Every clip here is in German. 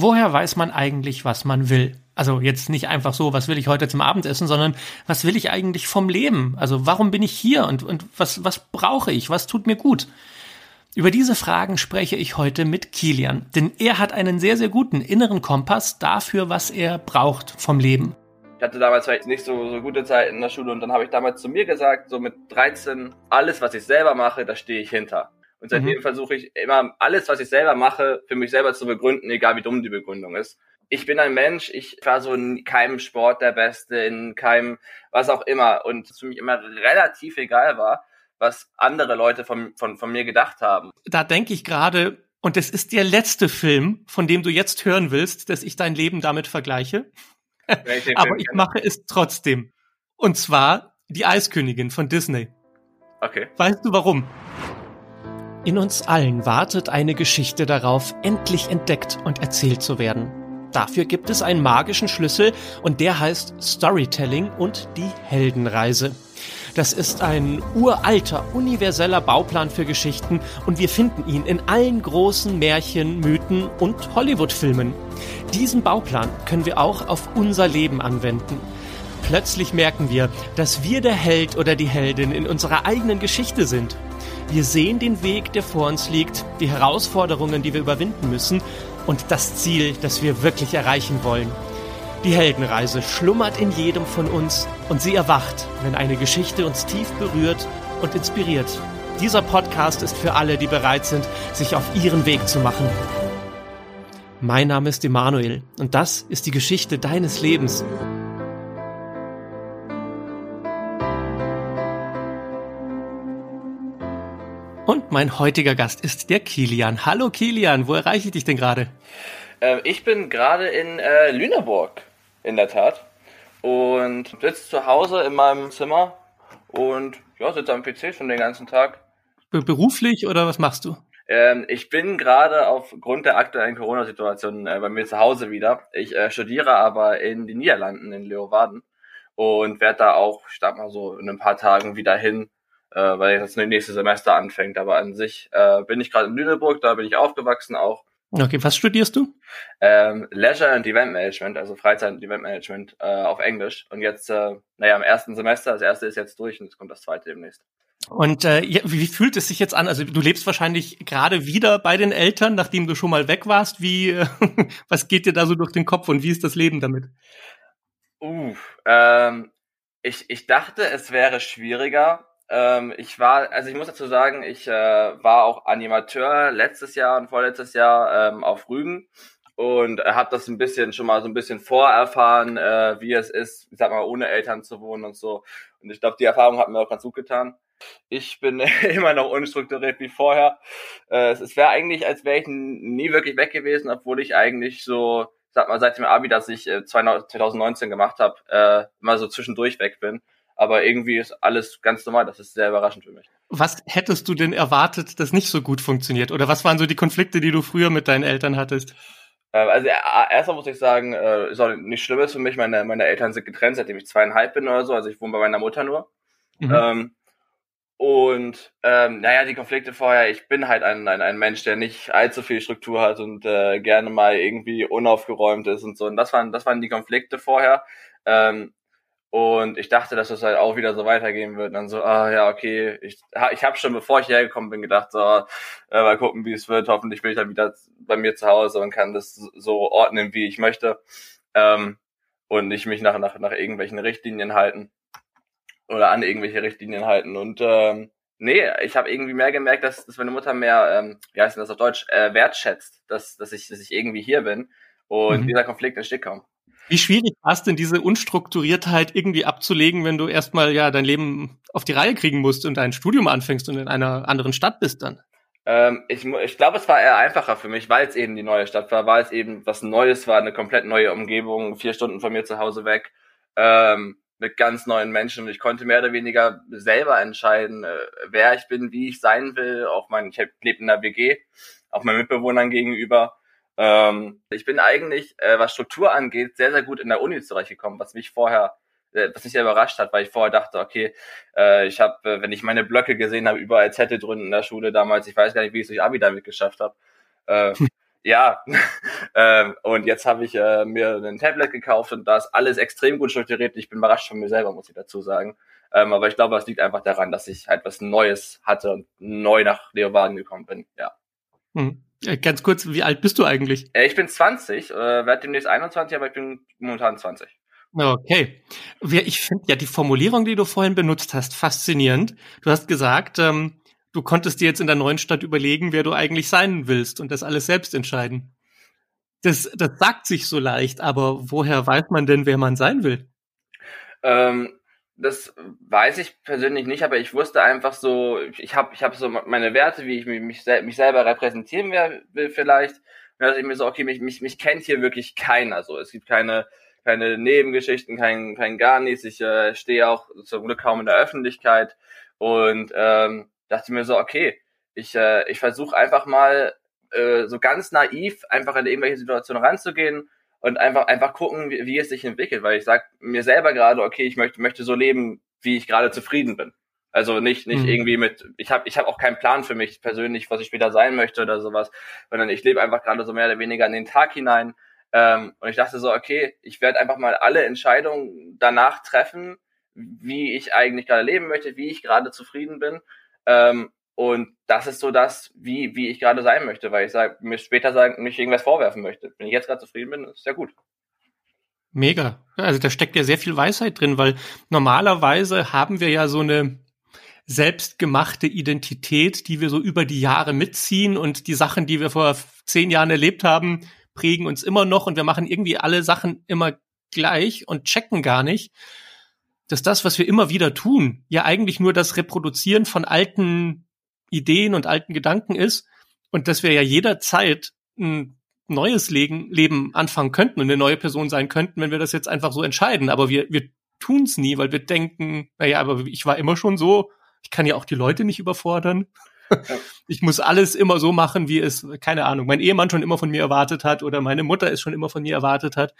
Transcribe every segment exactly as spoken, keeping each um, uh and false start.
woher weiß man eigentlich, was man will? Also jetzt nicht einfach so, was will ich heute zum Abendessen, sondern was will ich eigentlich vom Leben? Also warum bin ich hier und, und was, was brauche ich? Was tut mir gut? Über diese Fragen spreche ich heute mit Kilian, denn er hat einen sehr, sehr guten inneren Kompass dafür, was er braucht vom Leben. Ich hatte damals vielleicht nicht so, so gute Zeiten in der Schule und dann habe ich damals zu mir gesagt, so mit dreizehn, alles, was ich selber mache, da stehe ich hinter. Und seitdem mhm. versuche ich immer, alles, was ich selber mache, für mich selber zu begründen, egal wie dumm die Begründung ist. Ich bin ein Mensch, ich war so in keinem Sport der Beste, in keinem, was auch immer. Und es für mich immer relativ egal war, was andere Leute von, von, von mir gedacht haben. Da denke ich gerade, und das ist der letzte Film, von dem du jetzt hören willst, dass ich dein Leben damit vergleiche. Aber ich mache es trotzdem. Und zwar Die Eiskönigin von Disney. Okay. Weißt du warum? In uns allen wartet eine Geschichte darauf, endlich entdeckt und erzählt zu werden. Dafür gibt es einen magischen Schlüssel und der heißt Storytelling und die Heldenreise. Das ist ein uralter, universeller Bauplan für Geschichten und wir finden ihn in allen großen Märchen, Mythen und Hollywood-Filmen. Diesen Bauplan können wir auch auf unser Leben anwenden. Plötzlich merken wir, dass wir der Held oder die Heldin in unserer eigenen Geschichte sind. Wir sehen den Weg, der vor uns liegt, die Herausforderungen, die wir überwinden müssen und das Ziel, das wir wirklich erreichen wollen. Die Heldenreise schlummert in jedem von uns und sie erwacht, wenn eine Geschichte uns tief berührt und inspiriert. Dieser Podcast ist für alle, die bereit sind, sich auf ihren Weg zu machen. Mein Name ist Emanuel und das ist die Geschichte deines Lebens. Und mein heutiger Gast ist der Kilian. Hallo Kilian, wo erreiche ich dich denn gerade? Ich bin gerade in äh, Lüneburg, in der Tat, und sitze zu Hause in meinem Zimmer und ja, sitze am P C schon den ganzen Tag. Beruflich oder was machst du? Ähm, ich bin gerade aufgrund der aktuellen Corona-Situation äh, bei mir zu Hause wieder. Ich äh, studiere aber in den Niederlanden, in Leeuwarden, und werde da auch, ich sag mal so, in ein paar Tagen wieder hin, äh, weil jetzt das nächste Semester anfängt. Aber an sich äh, bin ich gerade in Lüneburg, da bin ich aufgewachsen auch. Okay, was studierst du? Ähm, Leisure and Event Management, also Freizeit- und Eventmanagement äh, auf Englisch. Und jetzt, äh, naja, im ersten Semester, das erste ist jetzt durch und jetzt kommt das zweite demnächst. Und äh, wie fühlt es sich jetzt an? Also du lebst wahrscheinlich gerade wieder bei den Eltern, nachdem du schon mal weg warst. Wie, äh, was geht dir da so durch den Kopf und wie ist das Leben damit? Uh, ähm, ich, ich dachte, es wäre schwieriger. Ich war, also ich muss dazu sagen, ich äh, war auch Animateur letztes Jahr und vorletztes Jahr ähm, auf Rügen und äh, habe das ein bisschen schon mal so ein bisschen vorerfahren, äh, wie es ist, ich sag mal, ohne Eltern zu wohnen und so. Und ich glaube, die Erfahrung hat mir auch ganz gut getan. Ich bin immer noch unstrukturiert wie vorher. Äh, es wäre eigentlich, als wäre ich nie wirklich weg gewesen, obwohl ich eigentlich so, sag mal, seit dem Abi, das ich äh, zwanzig neunzehn gemacht habe, äh, immer so zwischendurch weg bin. Aber irgendwie ist alles ganz normal. Das ist sehr überraschend für mich. Was hättest du denn erwartet, das nicht so gut funktioniert? Oder was waren so die Konflikte, die du früher mit deinen Eltern hattest? Also erstmal muss ich sagen, ist auch nichts Schlimmes für mich. Meine, meine Eltern sind getrennt, seitdem ich zweieinhalb bin oder so. Also ich wohne bei meiner Mutter nur. Mhm. Ähm, und ähm, naja, die Konflikte vorher, ich bin halt ein, ein, ein Mensch, der nicht allzu viel Struktur hat und äh, gerne mal irgendwie unaufgeräumt ist und so. Und das waren, das waren die Konflikte vorher. Ähm, Und ich dachte, dass das halt auch wieder so weitergehen wird. Und dann so, ah ja, okay, ich ich habe schon, bevor ich hierher gekommen bin, gedacht, so, äh, mal gucken, wie es wird. Hoffentlich bin ich dann wieder bei mir zu Hause und kann das so ordnen, wie ich möchte. Ähm, und nicht mich nach, nach, nach irgendwelchen Richtlinien halten oder an irgendwelche Richtlinien halten. Und ähm, nee, ich habe irgendwie mehr gemerkt, dass, dass meine Mutter mehr, ähm, wie heißt denn das auf Deutsch, äh, wertschätzt, dass dass ich dass ich irgendwie hier bin. Und mhm. dieser Konflikt entsteht kaum. Wie schwierig war es denn, diese Unstrukturiertheit irgendwie abzulegen, wenn du erstmal ja dein Leben auf die Reihe kriegen musst und dein Studium anfängst und in einer anderen Stadt bist dann? Ähm, ich ich glaube, es war eher einfacher für mich, weil es eben die neue Stadt war, weil es eben was Neues war, eine komplett neue Umgebung, vier Stunden von mir zu Hause weg, ähm, mit ganz neuen Menschen. Ich konnte mehr oder weniger selber entscheiden, äh, wer ich bin, wie ich sein will. Auch mein, ich lebe in einer W G, auch meinen Mitbewohnern gegenüber. Ich bin eigentlich, was Struktur angeht, sehr, sehr gut in der Uni zurechtgekommen, was mich vorher, was mich sehr überrascht hat, weil ich vorher dachte, okay, ich habe, wenn ich meine Blöcke gesehen habe, überall Zettel drin in der Schule damals, ich weiß gar nicht, wie ich es durch Abi damit geschafft habe. Äh, ja, Ähm, und jetzt habe ich äh, mir ein Tablet gekauft und da ist alles extrem gut strukturiert. Ich bin überrascht von mir selber, muss ich dazu sagen. Ähm, aber ich glaube, das liegt einfach daran, dass ich halt was Neues hatte und neu nach Leeuwarden gekommen bin, ja. Mhm. Ganz kurz, wie alt bist du eigentlich? Ich bin zwanzig, äh, werde demnächst einundzwanzig, aber ich bin momentan zwanzig. Okay. Ich finde ja die Formulierung, die du vorhin benutzt hast, faszinierend. Du hast gesagt, ähm, du konntest dir jetzt in der neuen Stadt überlegen, wer du eigentlich sein willst und das alles selbst entscheiden. Das, das sagt sich so leicht, aber woher weiß man denn, wer man sein will? Ähm. Das weiß ich persönlich nicht, aber ich wusste einfach so, ich habe ich hab so meine Werte, wie ich mich, mich selber repräsentieren will vielleicht. Und da dachte ich mir so, okay, mich, mich, mich kennt hier wirklich keiner so. Es gibt keine, keine Nebengeschichten, kein, kein gar nichts. Ich äh, stehe auch zum Glück kaum in der Öffentlichkeit. Und ähm, dachte mir so, okay, ich, äh, ich versuche einfach mal äh, so ganz naiv einfach in irgendwelche Situationen ranzugehen. Und einfach einfach gucken, wie, wie es sich entwickelt, weil ich sag mir selber gerade, okay, ich möchte möchte so leben, wie ich gerade zufrieden bin. Also nicht nicht mhm. irgendwie mit, ich habe ich habe auch keinen Plan für mich persönlich, was ich später sein möchte oder sowas, sondern ich lebe einfach gerade so mehr oder weniger in den Tag hinein. Ähm, und ich dachte so, okay, ich werde einfach mal alle Entscheidungen danach treffen, wie ich eigentlich gerade leben möchte, wie ich gerade zufrieden bin. Ähm, Und das ist so das, wie wie ich gerade sein möchte, weil ich sag, mir später sagen, nicht irgendwas vorwerfen möchte. Wenn ich jetzt gerade zufrieden bin, ist ja gut. Mega. Also da steckt ja sehr viel Weisheit drin, weil normalerweise haben wir ja so eine selbstgemachte Identität, die wir so über die Jahre mitziehen und die Sachen, die wir vor zehn Jahren erlebt haben, prägen uns immer noch und wir machen irgendwie alle Sachen immer gleich und checken gar nicht, dass das, was wir immer wieder tun, ja eigentlich nur das Reproduzieren von alten Ideen und alten Gedanken ist und dass wir ja jederzeit ein neues Leben, Leben anfangen könnten und eine neue Person sein könnten, wenn wir das jetzt einfach so entscheiden. Aber wir, wir tun es nie, weil wir denken, naja, aber ich war immer schon so, ich kann ja auch die Leute nicht überfordern. Ja. Ich muss alles immer so machen, wie es, keine Ahnung, mein Ehemann schon immer von mir erwartet hat oder meine Mutter es schon immer von mir erwartet hat.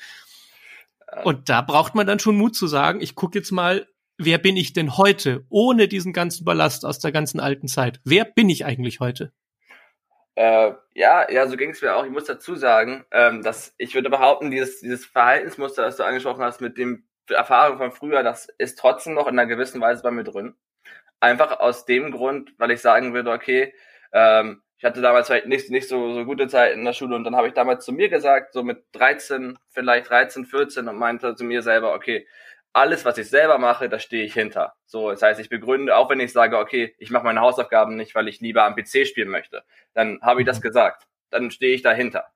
Und da braucht man dann schon Mut zu sagen, ich gucke jetzt mal, wer bin ich denn heute, ohne diesen ganzen Ballast aus der ganzen alten Zeit? Wer bin ich eigentlich heute? Äh, ja, ja, so ging es mir auch. Ich muss dazu sagen, ähm, dass ich würde behaupten, dieses, dieses Verhaltensmuster, das du angesprochen hast, mit dem Erfahrung von früher, das ist trotzdem noch in einer gewissen Weise bei mir drin. Einfach aus dem Grund, weil ich sagen würde, okay, ähm, ich hatte damals vielleicht nicht, nicht so, so gute Zeiten in der Schule und dann habe ich damals zu mir gesagt, so mit dreizehn, vielleicht dreizehn, vierzehn und meinte zu mir selber, okay, alles, was ich selber mache, da stehe ich hinter. So, das heißt, ich begründe, auch wenn ich sage, okay, ich mache meine Hausaufgaben nicht, weil ich lieber am P C spielen möchte, dann habe ich das gesagt. Dann stehe ich dahinter.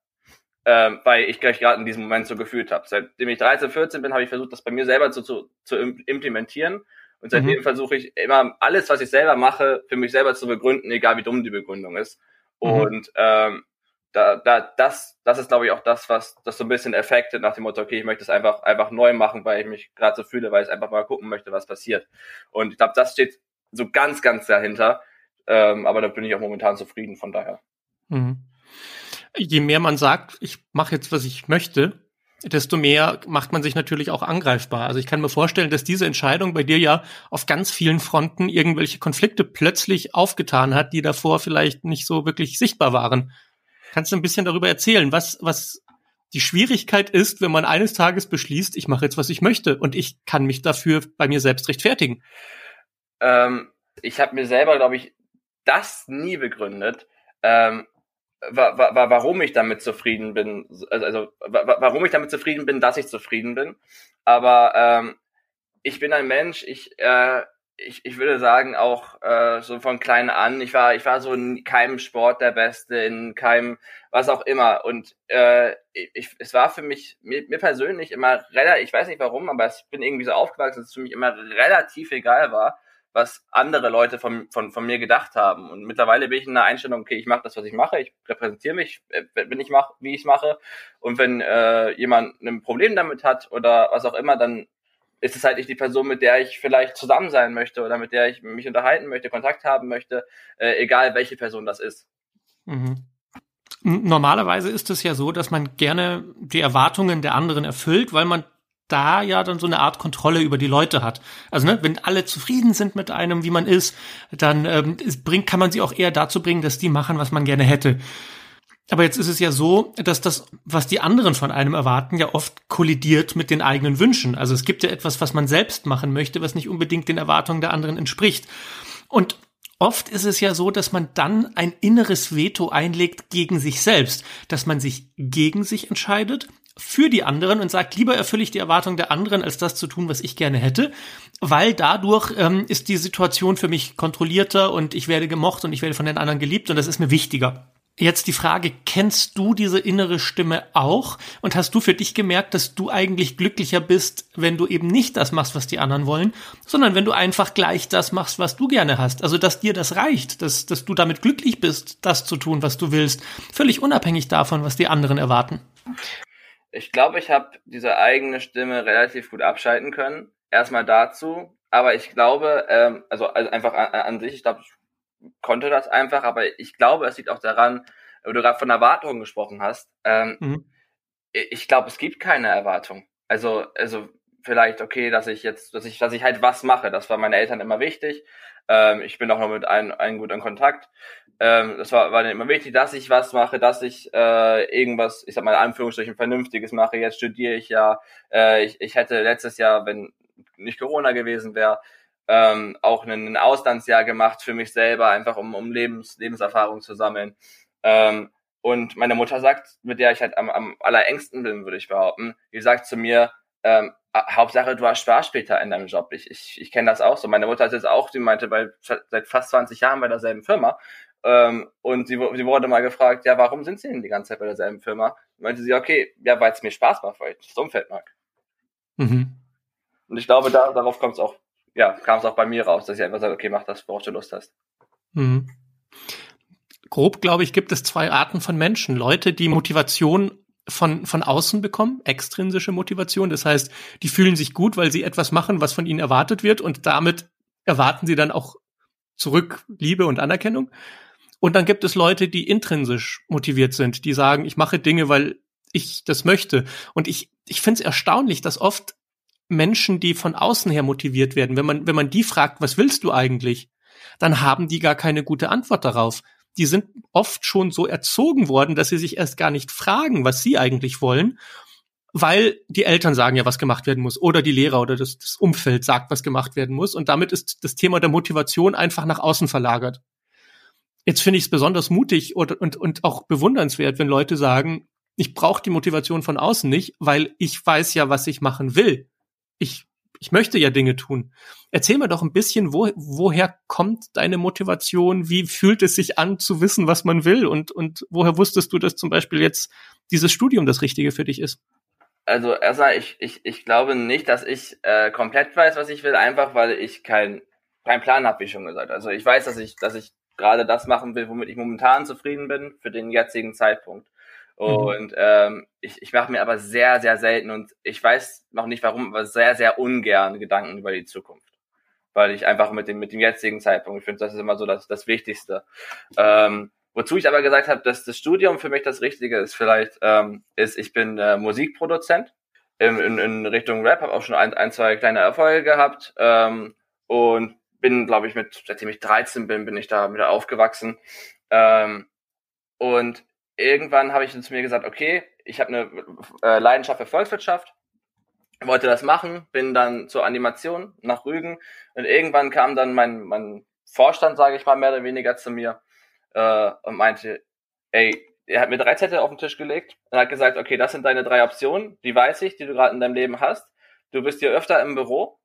Ähm, weil ich gerade in diesem Moment so gefühlt habe. Seitdem ich dreizehn, vierzehn bin, habe ich versucht, das bei mir selber zu, zu, zu implementieren. Und seitdem mhm. versuche ich immer, alles, was ich selber mache, für mich selber zu begründen, egal wie dumm die Begründung ist. Mhm. Und ähm, Da, da, das, das ist, glaube ich, auch das, was das so ein bisschen affectet nach dem Motto, okay, ich möchte es einfach, einfach neu machen, weil ich mich gerade so fühle, weil ich einfach mal gucken möchte, was passiert. Und ich glaube, das steht so ganz, ganz dahinter. Ähm, aber da bin ich auch momentan zufrieden, von daher. Mhm. Je mehr man sagt, ich mache jetzt, was ich möchte, desto mehr macht man sich natürlich auch angreifbar. Also ich kann mir vorstellen, dass diese Entscheidung bei dir ja auf ganz vielen Fronten irgendwelche Konflikte plötzlich aufgetan hat, die davor vielleicht nicht so wirklich sichtbar waren. Kannst du ein bisschen darüber erzählen, was was die Schwierigkeit ist, wenn man eines Tages beschließt, ich mache jetzt, was ich möchte und ich kann mich dafür bei mir selbst rechtfertigen? Ähm, ich habe mir selber, glaube ich, das nie begründet, ähm, wa- wa- warum ich damit zufrieden bin, also wa- warum ich damit zufrieden bin, dass ich zufrieden bin. Aber ähm, ich bin ein Mensch, ich äh, Ich, ich würde sagen, auch äh, so von klein an, ich war ich war so in keinem Sport der Beste, in keinem, was auch immer. Und äh, ich, es war für mich, mir, mir persönlich immer relativ, ich weiß nicht warum, aber ich bin irgendwie so aufgewachsen, dass es für mich immer relativ egal war, was andere Leute von von von mir gedacht haben. Und mittlerweile bin ich in der Einstellung, okay, ich mache das, was ich mache, ich repräsentiere mich, wenn ich mache, wie ich es mache. Und wenn äh, jemand ein Problem damit hat oder was auch immer, dann ist es halt nicht die Person, mit der ich vielleicht zusammen sein möchte oder mit der ich mich unterhalten möchte, Kontakt haben möchte, äh, egal welche Person das ist. Mhm. Normalerweise ist es ja so, dass man gerne die Erwartungen der anderen erfüllt, weil man da ja dann so eine Art Kontrolle über die Leute hat. Also ne, wenn alle zufrieden sind mit einem, wie man ist, dann ähm, bringt, kann man sie auch eher dazu bringen, dass die machen, was man gerne hätte. Aber jetzt ist es ja so, dass das, was die anderen von einem erwarten, ja oft kollidiert mit den eigenen Wünschen. Also es gibt ja etwas, was man selbst machen möchte, was nicht unbedingt den Erwartungen der anderen entspricht. Und oft ist es ja so, dass man dann ein inneres Veto einlegt gegen sich selbst, dass man sich gegen sich entscheidet, für die anderen und sagt, lieber erfülle ich die Erwartung der anderen, als das zu tun, was ich gerne hätte, weil dadurch ähm, ist die Situation für mich kontrollierter und ich werde gemocht und ich werde von den anderen geliebt und das ist mir wichtiger. Jetzt die Frage, kennst du diese innere Stimme auch und hast du für dich gemerkt, dass du eigentlich glücklicher bist, wenn du eben nicht das machst, was die anderen wollen, sondern wenn du einfach gleich das machst, was du gerne hast, also dass dir das reicht, dass, dass du damit glücklich bist, das zu tun, was du willst, völlig unabhängig davon, was die anderen erwarten? Ich glaube, ich habe diese eigene Stimme relativ gut abschalten können. Erstmal dazu, aber ich glaube, ähm, also, also einfach an, an sich, ich glaube, ich konnte das einfach, aber ich glaube, es liegt auch daran, wo du gerade von Erwartungen gesprochen hast, ähm, mhm. ich glaube, es gibt keine Erwartung. Also, also vielleicht, okay, dass ich jetzt, dass ich, dass ich halt was mache, das war meinen Eltern immer wichtig. Ähm, ich bin auch noch mit allen, allen gut in Kontakt. Ähm, das war, war immer wichtig, dass ich was mache, dass ich äh, irgendwas, ich sag mal in Anführungsstrichen, Vernünftiges mache. Jetzt studiere ich ja. Äh, ich, ich hätte letztes Jahr, wenn nicht Corona gewesen wäre, ähm, auch ein Auslandsjahr gemacht für mich selber, einfach um, um Lebens, Lebenserfahrung zu sammeln. Ähm, und meine Mutter sagt, mit der ich halt am, am allerengsten bin, würde ich behaupten, die sagt zu mir, ähm, Hauptsache, du hast Spaß später in deinem Job. Ich, ich, ich kenne das auch so. Meine Mutter hat jetzt auch, die meinte, bei, seit fast zwanzig Jahren bei derselben Firma. Ähm, und sie, sie wurde mal gefragt, ja, warum sind sie denn die ganze Zeit bei derselben Firma? Und meinte sie, okay, ja, weil es mir Spaß macht, weil ich das Umfeld mag. Mhm. Und ich glaube, da, darauf kommt es auch, ja, kam es auch bei mir raus, dass ich einfach sage, okay, mach das, worauf du Lust hast. Mhm. Grob, glaube ich, gibt es zwei Arten von Menschen. Leute, die Motivation von von außen bekommen, extrinsische Motivation. Das heißt, die fühlen sich gut, weil sie etwas machen, was von ihnen erwartet wird und damit erwarten sie dann auch zurück Liebe und Anerkennung. Und dann gibt es Leute, die intrinsisch motiviert sind, die sagen, ich mache Dinge, weil ich das möchte. Und ich ich finde es erstaunlich, dass oft Menschen, die von außen her motiviert werden, wenn man wenn man die fragt, was willst du eigentlich, dann haben die gar keine gute Antwort darauf. Die sind oft schon so erzogen worden, dass sie sich erst gar nicht fragen, was sie eigentlich wollen, weil die Eltern sagen ja, was gemacht werden muss oder die Lehrer oder das, das Umfeld sagt, was gemacht werden muss und damit ist das Thema der Motivation einfach nach außen verlagert. Jetzt finde ich es besonders mutig und, und, und auch bewundernswert, wenn Leute sagen, ich brauche die Motivation von außen nicht, weil ich weiß ja, was ich machen will. Ich Ich möchte ja Dinge tun. Erzähl mir doch ein bisschen, wo, woher kommt deine Motivation? Wie fühlt es sich an, zu wissen, was man will? Und, und woher wusstest du, dass zum Beispiel jetzt dieses Studium das Richtige für dich ist? Also erstmal, ich, ich, ich glaube nicht, dass ich äh, komplett weiß, was ich will, einfach weil ich keinen kein Plan habe, wie schon gesagt. Also ich weiß, dass ich, dass ich gerade das machen will, womit ich momentan zufrieden bin, für den jetzigen Zeitpunkt. Und ähm, ich, ich mache mir aber sehr, sehr selten und ich weiß noch nicht warum, aber sehr, sehr ungern Gedanken über die Zukunft. Weil ich einfach mit dem, mit dem jetzigen Zeitpunkt, ich finde, das ist immer so das, das Wichtigste. Ähm, wozu ich aber gesagt habe, dass das Studium für mich das Richtige ist, vielleicht ähm, ist, ich bin äh, Musikproduzent in, in, in Richtung Rap, habe auch schon ein, ein, zwei kleine Erfolge gehabt ähm, und bin, glaube ich, mit, seitdem ich dreizehn bin, bin ich da wieder aufgewachsen. Ähm, und irgendwann habe ich zu mir gesagt, okay, ich habe eine äh, Leidenschaft für Volkswirtschaft, wollte das machen, bin dann zur Animation nach Rügen und irgendwann kam dann mein, mein Vorstand, sage ich mal, mehr oder weniger zu mir äh, und meinte, ey, er hat mir drei Zettel auf den Tisch gelegt und hat gesagt, okay, das sind deine drei Optionen, die weiß ich, die du gerade in deinem Leben hast, du bist hier öfter im Büro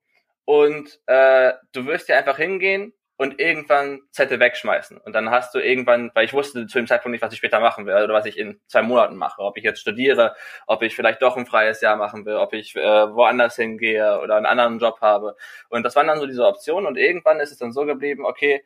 und äh, du wirst hier einfach hingehen und irgendwann Zettel wegschmeißen. Und dann hast du irgendwann, weil ich wusste zu dem Zeitpunkt nicht, was ich später machen will oder was ich in zwei Monaten mache. Ob ich jetzt studiere, ob ich vielleicht doch ein freies Jahr machen will, ob ich äh, woanders hingehe oder einen anderen Job habe. Und das waren dann so diese Optionen. Und irgendwann ist es dann so geblieben, okay,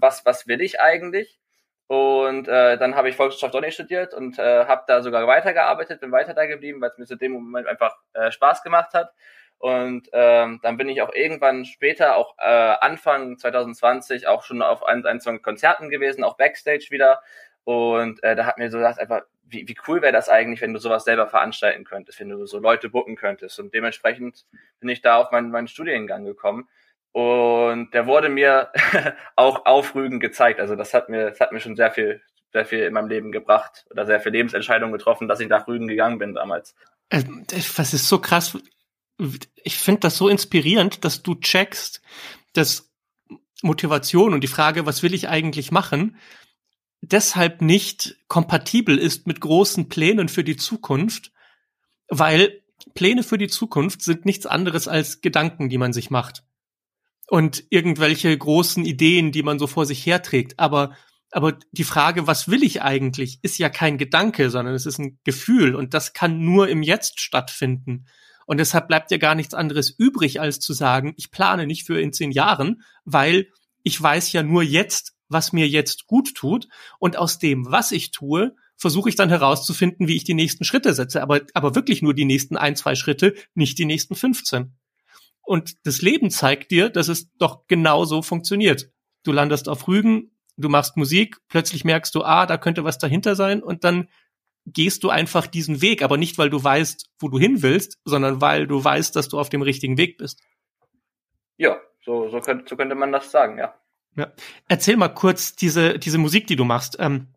was was will ich eigentlich? Und äh, dann habe ich Volkswirtschaft doch nicht studiert und äh, habe da sogar weitergearbeitet, bin weiter da geblieben, weil es mir zu dem Moment einfach äh, Spaß gemacht hat. Und ähm, dann bin ich auch irgendwann später, auch äh, Anfang zwanzig zwanzig, auch schon auf ein, ein, zwei Konzerten gewesen, auch Backstage wieder. Und äh, da hat mir so gesagt, einfach, wie, wie cool wäre das eigentlich, wenn du sowas selber veranstalten könntest, wenn du so Leute booken könntest. Und dementsprechend bin ich da auf meinen, meinen Studiengang gekommen. Und der wurde mir auch auf Rügen gezeigt. Also das hat mir, das hat mir schon sehr viel sehr viel in meinem Leben gebracht oder sehr viele Lebensentscheidungen getroffen, dass ich nach Rügen gegangen bin damals. Das ist so krass. Ich finde das so inspirierend, dass du checkst, dass Motivation und die Frage, was will ich eigentlich machen, deshalb nicht kompatibel ist mit großen Plänen für die Zukunft, weil Pläne für die Zukunft sind nichts anderes als Gedanken, die man sich macht. Und irgendwelche großen Ideen, die man so vor sich herträgt. Aber, aber die Frage, was will ich eigentlich, ist ja kein Gedanke, sondern es ist ein Gefühl. Und das kann nur im Jetzt stattfinden. Und deshalb bleibt ja gar nichts anderes übrig, als zu sagen, ich plane nicht für in zehn Jahren, weil ich weiß ja nur jetzt, was mir jetzt gut tut. Und aus dem, was ich tue, versuche ich dann herauszufinden, wie ich die nächsten Schritte setze. Aber, aber wirklich nur die nächsten ein, zwei Schritte, nicht die nächsten fünfzehn. Und das Leben zeigt dir, dass es doch genauso funktioniert. Du landest auf Rügen, du machst Musik, plötzlich merkst du, ah, da könnte was dahinter sein, und dann gehst du einfach diesen Weg, aber nicht, weil du weißt, wo du hin willst, sondern weil du weißt, dass du auf dem richtigen Weg bist. Ja, so, so, könnte, so könnte man das sagen, ja. Ja. Erzähl mal kurz diese, diese Musik, die du machst. Ähm,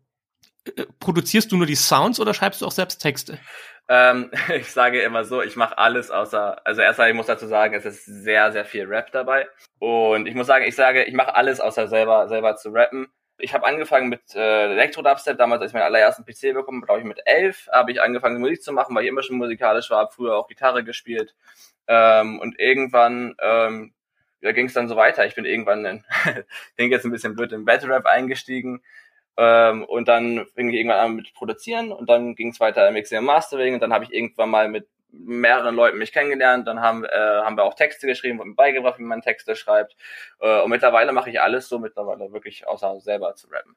produzierst du nur die Sounds oder schreibst du auch selbst Texte? Ich sage immer so, ich mache alles außer, also erstmal, ich muss dazu sagen, es ist sehr, sehr viel Rap dabei. Und ich muss sagen, ich sage, ich mache alles außer selber selber zu rappen. Ich habe angefangen mit äh, Elektro-Dubstep, damals, als ich meinen allerersten P C bekommen, glaube ich mit elf, habe ich angefangen Musik zu machen, weil ich immer schon musikalisch war, habe früher auch Gitarre gespielt. Ähm, und irgendwann ähm, ja, ging es dann so weiter. Ich bin irgendwann, in, klingt jetzt ein bisschen blöd, in Battle Rap eingestiegen. Ähm, und dann fing ich irgendwann an mit Produzieren und dann ging es weiter im Mixing und Mastering und dann habe ich irgendwann mal mit mehreren Leuten mich kennengelernt, dann haben äh, haben wir auch Texte geschrieben, wurde mir beigebracht, wie man Texte schreibt, äh, und mittlerweile mache ich alles so, mittlerweile wirklich außer selber zu rappen.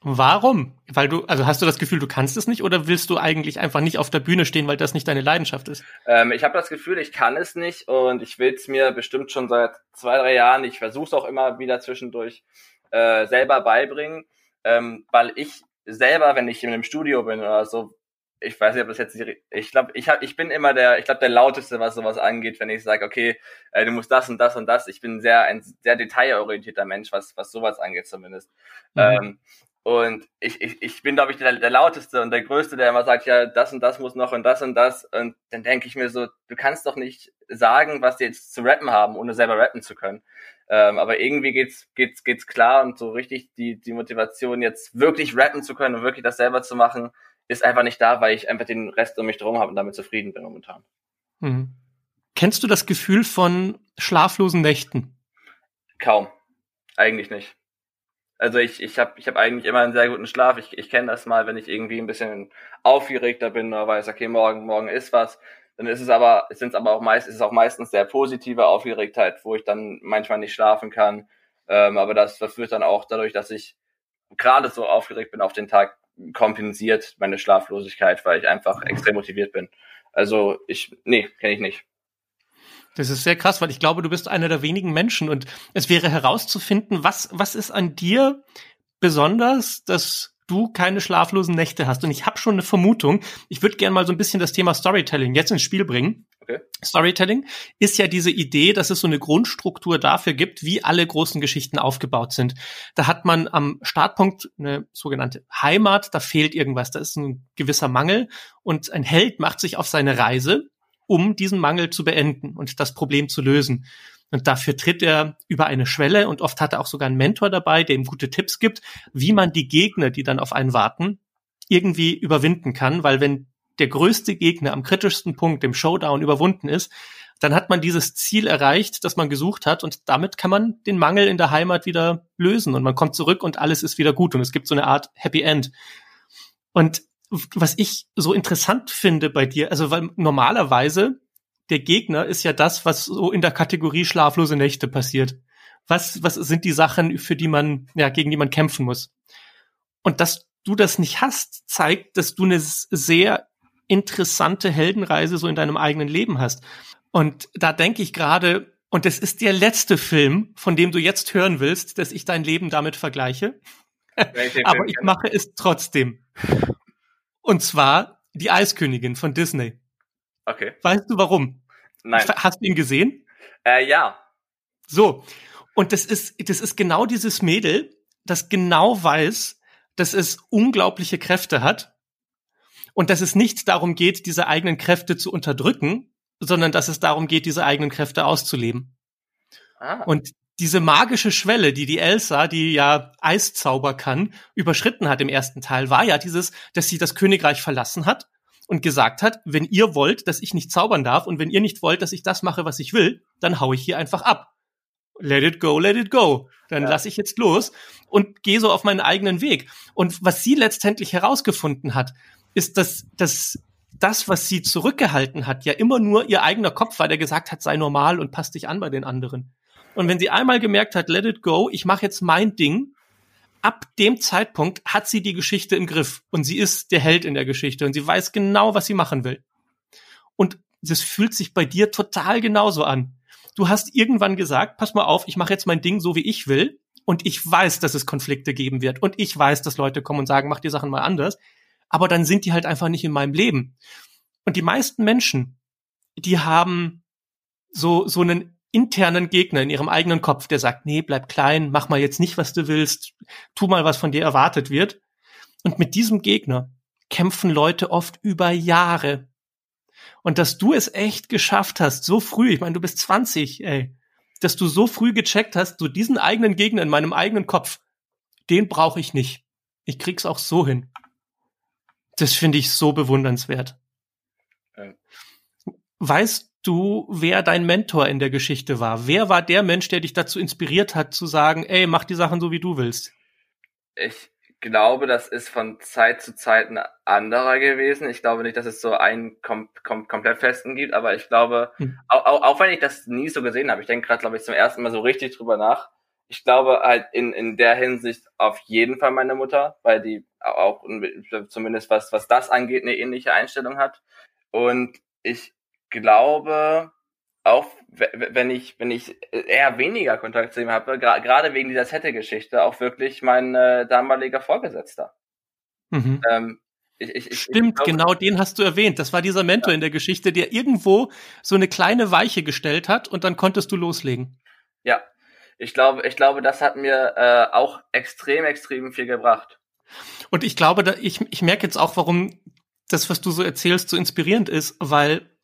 Warum? Weil du, also hast du das Gefühl, du kannst es nicht, oder willst du eigentlich einfach nicht auf der Bühne stehen, weil das nicht deine Leidenschaft ist? Ähm, ich habe das Gefühl, ich kann es nicht und ich will es mir bestimmt schon seit zwei, drei Jahren, ich versuche es auch immer wieder zwischendurch äh, selber beibringen. Ähm, weil ich selber, wenn ich in einem Studio bin oder so, ich weiß nicht, ob das jetzt, die, ich glaube, ich hab, ich bin immer der, ich glaube, der Lauteste, was sowas angeht, wenn ich sage, okay, äh, du musst das und das und das. Ich bin sehr ein sehr detailorientierter Mensch, was was sowas angeht zumindest. Mhm. Ähm, und ich ich ich bin, glaube ich, der, der Lauteste und der Größte, der immer sagt, ja, das und das muss noch und das und das. Und dann denke ich mir so, du kannst doch nicht sagen, was die jetzt zu rappen haben, ohne selber rappen zu können. Ähm, aber irgendwie geht's, geht's, geht's klar, und so richtig die, die Motivation, jetzt wirklich rappen zu können und wirklich das selber zu machen, ist einfach nicht da, weil ich einfach den Rest um mich drum habe und damit zufrieden bin momentan. Mhm. Kennst du das Gefühl von schlaflosen Nächten? Kaum. Eigentlich nicht. Also ich, ich habe ich hab eigentlich immer einen sehr guten Schlaf. Ich, ich kenne das mal, wenn ich irgendwie ein bisschen aufgeregter bin oder weiß, okay, morgen, morgen ist was. Dann ist es aber, sind es aber auch meist, ist es auch meistens sehr positive Aufgeregtheit, wo ich dann manchmal nicht schlafen kann. Ähm, aber das, das wird dann auch dadurch, dass ich gerade so aufgeregt bin auf den Tag, kompensiert meine Schlaflosigkeit, weil ich einfach extrem motiviert bin. Also ich, nee, kenne ich nicht. Das ist sehr krass, weil ich glaube, du bist einer der wenigen Menschen, und es wäre herauszufinden, was, was ist an dir besonders, dass du keine schlaflosen Nächte hast. Und ich habe schon eine Vermutung. Ich würde gerne mal so ein bisschen das Thema Storytelling jetzt ins Spiel bringen. Okay. Storytelling ist ja diese Idee, dass es so eine Grundstruktur dafür gibt, wie alle großen Geschichten aufgebaut sind. Da hat man am Startpunkt eine sogenannte Heimat, da fehlt irgendwas, da ist ein gewisser Mangel, und ein Held macht sich auf seine Reise, um diesen Mangel zu beenden und das Problem zu lösen. Und dafür tritt er über eine Schwelle, und oft hat er auch sogar einen Mentor dabei, der ihm gute Tipps gibt, wie man die Gegner, die dann auf einen warten, irgendwie überwinden kann. Weil wenn der größte Gegner am kritischsten Punkt, dem Showdown, überwunden ist, dann hat man dieses Ziel erreicht, das man gesucht hat, und damit kann man den Mangel in der Heimat wieder lösen und man kommt zurück und alles ist wieder gut und es gibt so eine Art Happy End. Und was ich so interessant finde bei dir, also weil normalerweise der Gegner ist ja das, was so in der Kategorie schlaflose Nächte passiert. Was, was sind die Sachen, für die man, ja, gegen die man kämpfen muss? Und dass du das nicht hast, zeigt, dass du eine sehr interessante Heldenreise so in deinem eigenen Leben hast. Und da denke ich gerade, und das ist der letzte Film, von dem du jetzt hören willst, dass ich dein Leben damit vergleiche. Aber ich mache es trotzdem. Und zwar Die Eiskönigin von Disney. Okay. Weißt du warum? Nein. Hast du ihn gesehen? Äh, ja. So. Und das ist, das ist genau dieses Mädel, das genau weiß, dass es unglaubliche Kräfte hat und dass es nicht darum geht, diese eigenen Kräfte zu unterdrücken, sondern dass es darum geht, diese eigenen Kräfte auszuleben. Ah. Und diese magische Schwelle, die die Elsa, die ja Eiszauber kann, überschritten hat im ersten Teil, war ja dieses, dass sie das Königreich verlassen hat und gesagt hat, wenn ihr wollt, dass ich nicht zaubern darf und wenn ihr nicht wollt, dass ich das mache, was ich will, dann hau ich hier einfach ab. Let it go, let it go. Dann ja. lass ich jetzt los und gehe so auf meinen eigenen Weg. Und was sie letztendlich herausgefunden hat, ist, dass, dass das, was sie zurückgehalten hat, ja immer nur ihr eigener Kopf war, der gesagt hat, sei normal und passt dich an bei den anderen. Und wenn sie einmal gemerkt hat, let it go, ich mache jetzt mein Ding, ab dem Zeitpunkt hat sie die Geschichte im Griff und sie ist der Held in der Geschichte und sie weiß genau, was sie machen will. Und das fühlt sich bei dir total genauso an. Du hast irgendwann gesagt, pass mal auf, ich mache jetzt mein Ding so, wie ich will und ich weiß, dass es Konflikte geben wird und ich weiß, dass Leute kommen und sagen, mach die Sachen mal anders, aber dann sind die halt einfach nicht in meinem Leben. Und die meisten Menschen, die haben so so einen internen Gegner in ihrem eigenen Kopf, der sagt, nee, bleib klein, mach mal jetzt nicht, was du willst, tu mal, was von dir erwartet wird. Und mit diesem Gegner kämpfen Leute oft über Jahre. Und dass du es echt geschafft hast, so früh, ich meine, du bist zwanzig, ey, dass du so früh gecheckt hast, so diesen eigenen Gegner in meinem eigenen Kopf, den brauche ich nicht. Ich krieg's auch so hin. Das finde ich so bewundernswert. Ja. Weißt du, wer dein Mentor in der Geschichte war? Wer war der Mensch, der dich dazu inspiriert hat, zu sagen, ey, mach die Sachen so, wie du willst? Ich glaube, das ist von Zeit zu Zeit ein anderer gewesen. Ich glaube nicht, dass es so einen kom- kom- komplett festen gibt, aber ich glaube, hm. auch, auch, auch wenn ich das nie so gesehen habe, ich denke gerade, glaube ich, zum ersten Mal so richtig drüber nach. Ich glaube halt in in der Hinsicht auf jeden Fall meine Mutter, weil die auch zumindest was was das angeht eine ähnliche Einstellung hat. Und ich glaube auch, wenn ich wenn ich eher weniger Kontakt zu ihm habe, gra- gerade wegen dieser Zettelgeschichte, auch wirklich mein äh, damaliger Vorgesetzter. Mhm. Ähm, ich, ich, ich, Stimmt, ich glaub, genau den hast du erwähnt. Das war dieser Mentor ja. in der Geschichte, der irgendwo so eine kleine Weiche gestellt hat und dann konntest du loslegen. Ja. Ich glaube, ich glaube, das hat mir äh, auch extrem, extrem viel gebracht. Und ich glaube, da, ich, ich merke jetzt auch, warum das, was du so erzählst, so inspirierend ist, weil,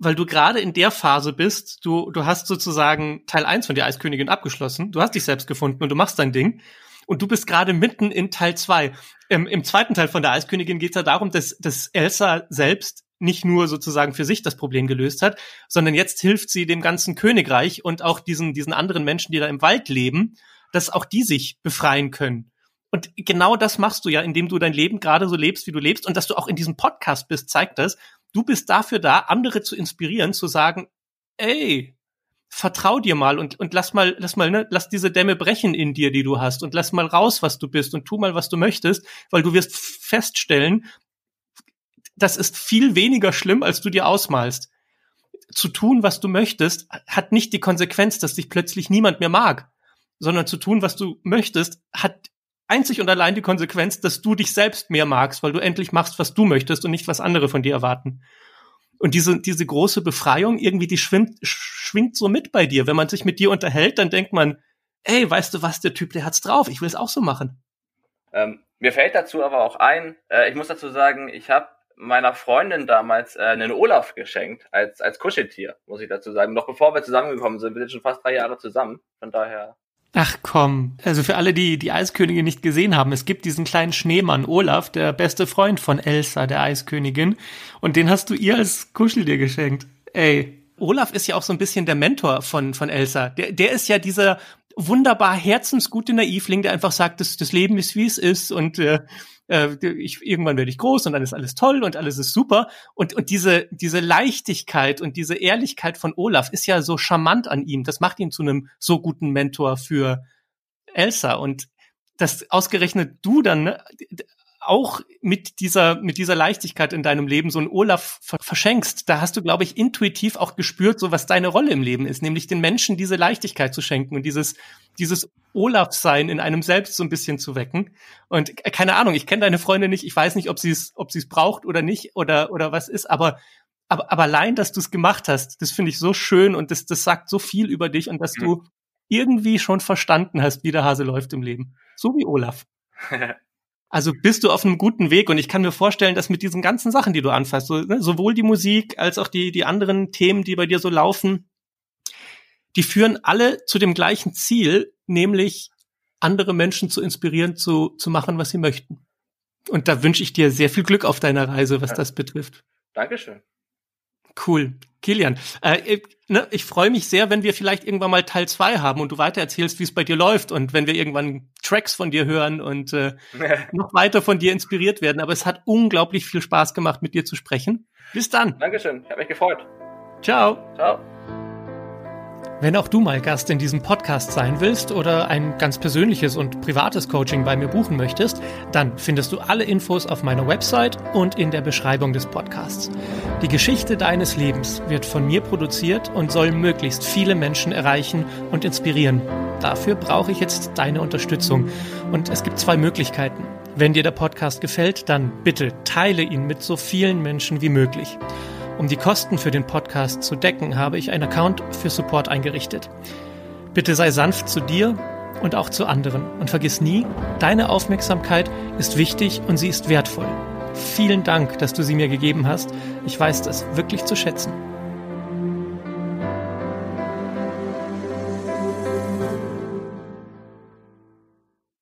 weil du gerade in der Phase bist, du, du hast sozusagen Teil eins von der Eiskönigin abgeschlossen, du hast dich selbst gefunden und du machst dein Ding. Und du bist gerade mitten in Teil zwei. Ähm, Im zweiten Teil von der Eiskönigin geht es ja darum, dass, dass Elsa selbst nicht nur sozusagen für sich das Problem gelöst hat, sondern jetzt hilft sie dem ganzen Königreich und auch diesen, diesen anderen Menschen, die da im Wald leben, dass auch die sich befreien können. Und genau das machst du ja, indem du dein Leben gerade so lebst, wie du lebst. Und dass du auch in diesem Podcast bist, zeigt das. Du bist dafür da, andere zu inspirieren, zu sagen, ey, vertrau dir mal und, und lass mal, lass mal, ne, lass diese Dämme brechen in dir, die du hast und lass mal raus, was du bist und tu mal, was du möchtest, weil du wirst feststellen, das ist viel weniger schlimm, als du dir ausmalst. Zu tun, was du möchtest, hat nicht die Konsequenz, dass dich plötzlich niemand mehr mag, sondern zu tun, was du möchtest, hat einzig und allein die Konsequenz, dass du dich selbst mehr magst, weil du endlich machst, was du möchtest und nicht, was andere von dir erwarten. Und diese, diese große Befreiung irgendwie, die schwimmt, schwingt so mit bei dir. Wenn man sich mit dir unterhält, dann denkt man, ey, weißt du was, der Typ, der hat's drauf, ich will es auch so machen. Ähm, mir fällt dazu aber auch ein, äh, ich muss dazu sagen, ich habe meiner Freundin damals äh, einen Olaf geschenkt, als, als Kuscheltier, muss ich dazu sagen. Noch bevor wir zusammengekommen sind, wir sind schon fast drei Jahre zusammen, von daher... Ach komm, also für alle, die die Eiskönigin nicht gesehen haben, es gibt diesen kleinen Schneemann Olaf, der beste Freund von Elsa, der Eiskönigin, und den hast du ihr als Kuscheltier geschenkt. Ey, Olaf ist ja auch so ein bisschen der Mentor von von Elsa. Der der ist ja dieser wunderbar herzensgute Naivling, der einfach sagt, das, das Leben ist, wie es ist und äh, ich, irgendwann werde ich groß und dann ist alles toll und alles ist super. Und und diese diese Leichtigkeit und diese Ehrlichkeit von Olaf ist ja so charmant an ihm. Das macht ihn zu einem so guten Mentor für Elsa. Und dass ausgerechnet du dann, ne, auch mit dieser mit dieser Leichtigkeit in deinem Leben so einen Olaf ver- verschenkst, da hast du, glaube ich, intuitiv auch gespürt, so was deine Rolle im Leben ist, nämlich den Menschen diese Leichtigkeit zu schenken und dieses dieses Olaf-Sein in einem selbst so ein bisschen zu wecken. Und äh, keine Ahnung, ich kenne deine Freundin nicht, ich weiß nicht, ob sie es ob sie es braucht oder nicht oder oder was ist, aber aber, aber allein, dass du es gemacht hast, das finde ich so schön und das das sagt so viel über dich und dass mhm. du irgendwie schon verstanden hast, wie der Hase läuft im Leben, so wie Olaf. Also bist du auf einem guten Weg und ich kann mir vorstellen, dass mit diesen ganzen Sachen, die du anfasst, so, ne, sowohl die Musik als auch die, die anderen Themen, die bei dir so laufen, die führen alle zu dem gleichen Ziel, nämlich andere Menschen zu inspirieren, zu, zu machen, was sie möchten. Und da wünsche ich dir sehr viel Glück auf deiner Reise, was ja. das betrifft. Dankeschön. Cool. Kilian, äh, ich, ne, ich freue mich sehr, wenn wir vielleicht irgendwann mal Teil zwei haben und du weitererzählst, wie es bei dir läuft und wenn wir irgendwann Tracks von dir hören und äh, noch weiter von dir inspiriert werden. Aber es hat unglaublich viel Spaß gemacht, mit dir zu sprechen. Bis dann. Dankeschön. Ich habe mich gefreut. Ciao. Ciao. Wenn auch du mal Gast in diesem Podcast sein willst oder ein ganz persönliches und privates Coaching bei mir buchen möchtest, dann findest du alle Infos auf meiner Website und in der Beschreibung des Podcasts. Die Geschichte deines Lebens wird von mir produziert und soll möglichst viele Menschen erreichen und inspirieren. Dafür brauche ich jetzt deine Unterstützung. Und es gibt zwei Möglichkeiten. Wenn dir der Podcast gefällt, dann bitte teile ihn mit so vielen Menschen wie möglich. Um die Kosten für den Podcast zu decken, habe ich einen Account für Support eingerichtet. Bitte sei sanft zu dir und auch zu anderen. Und vergiss nie, deine Aufmerksamkeit ist wichtig und sie ist wertvoll. Vielen Dank, dass du sie mir gegeben hast. Ich weiß das wirklich zu schätzen.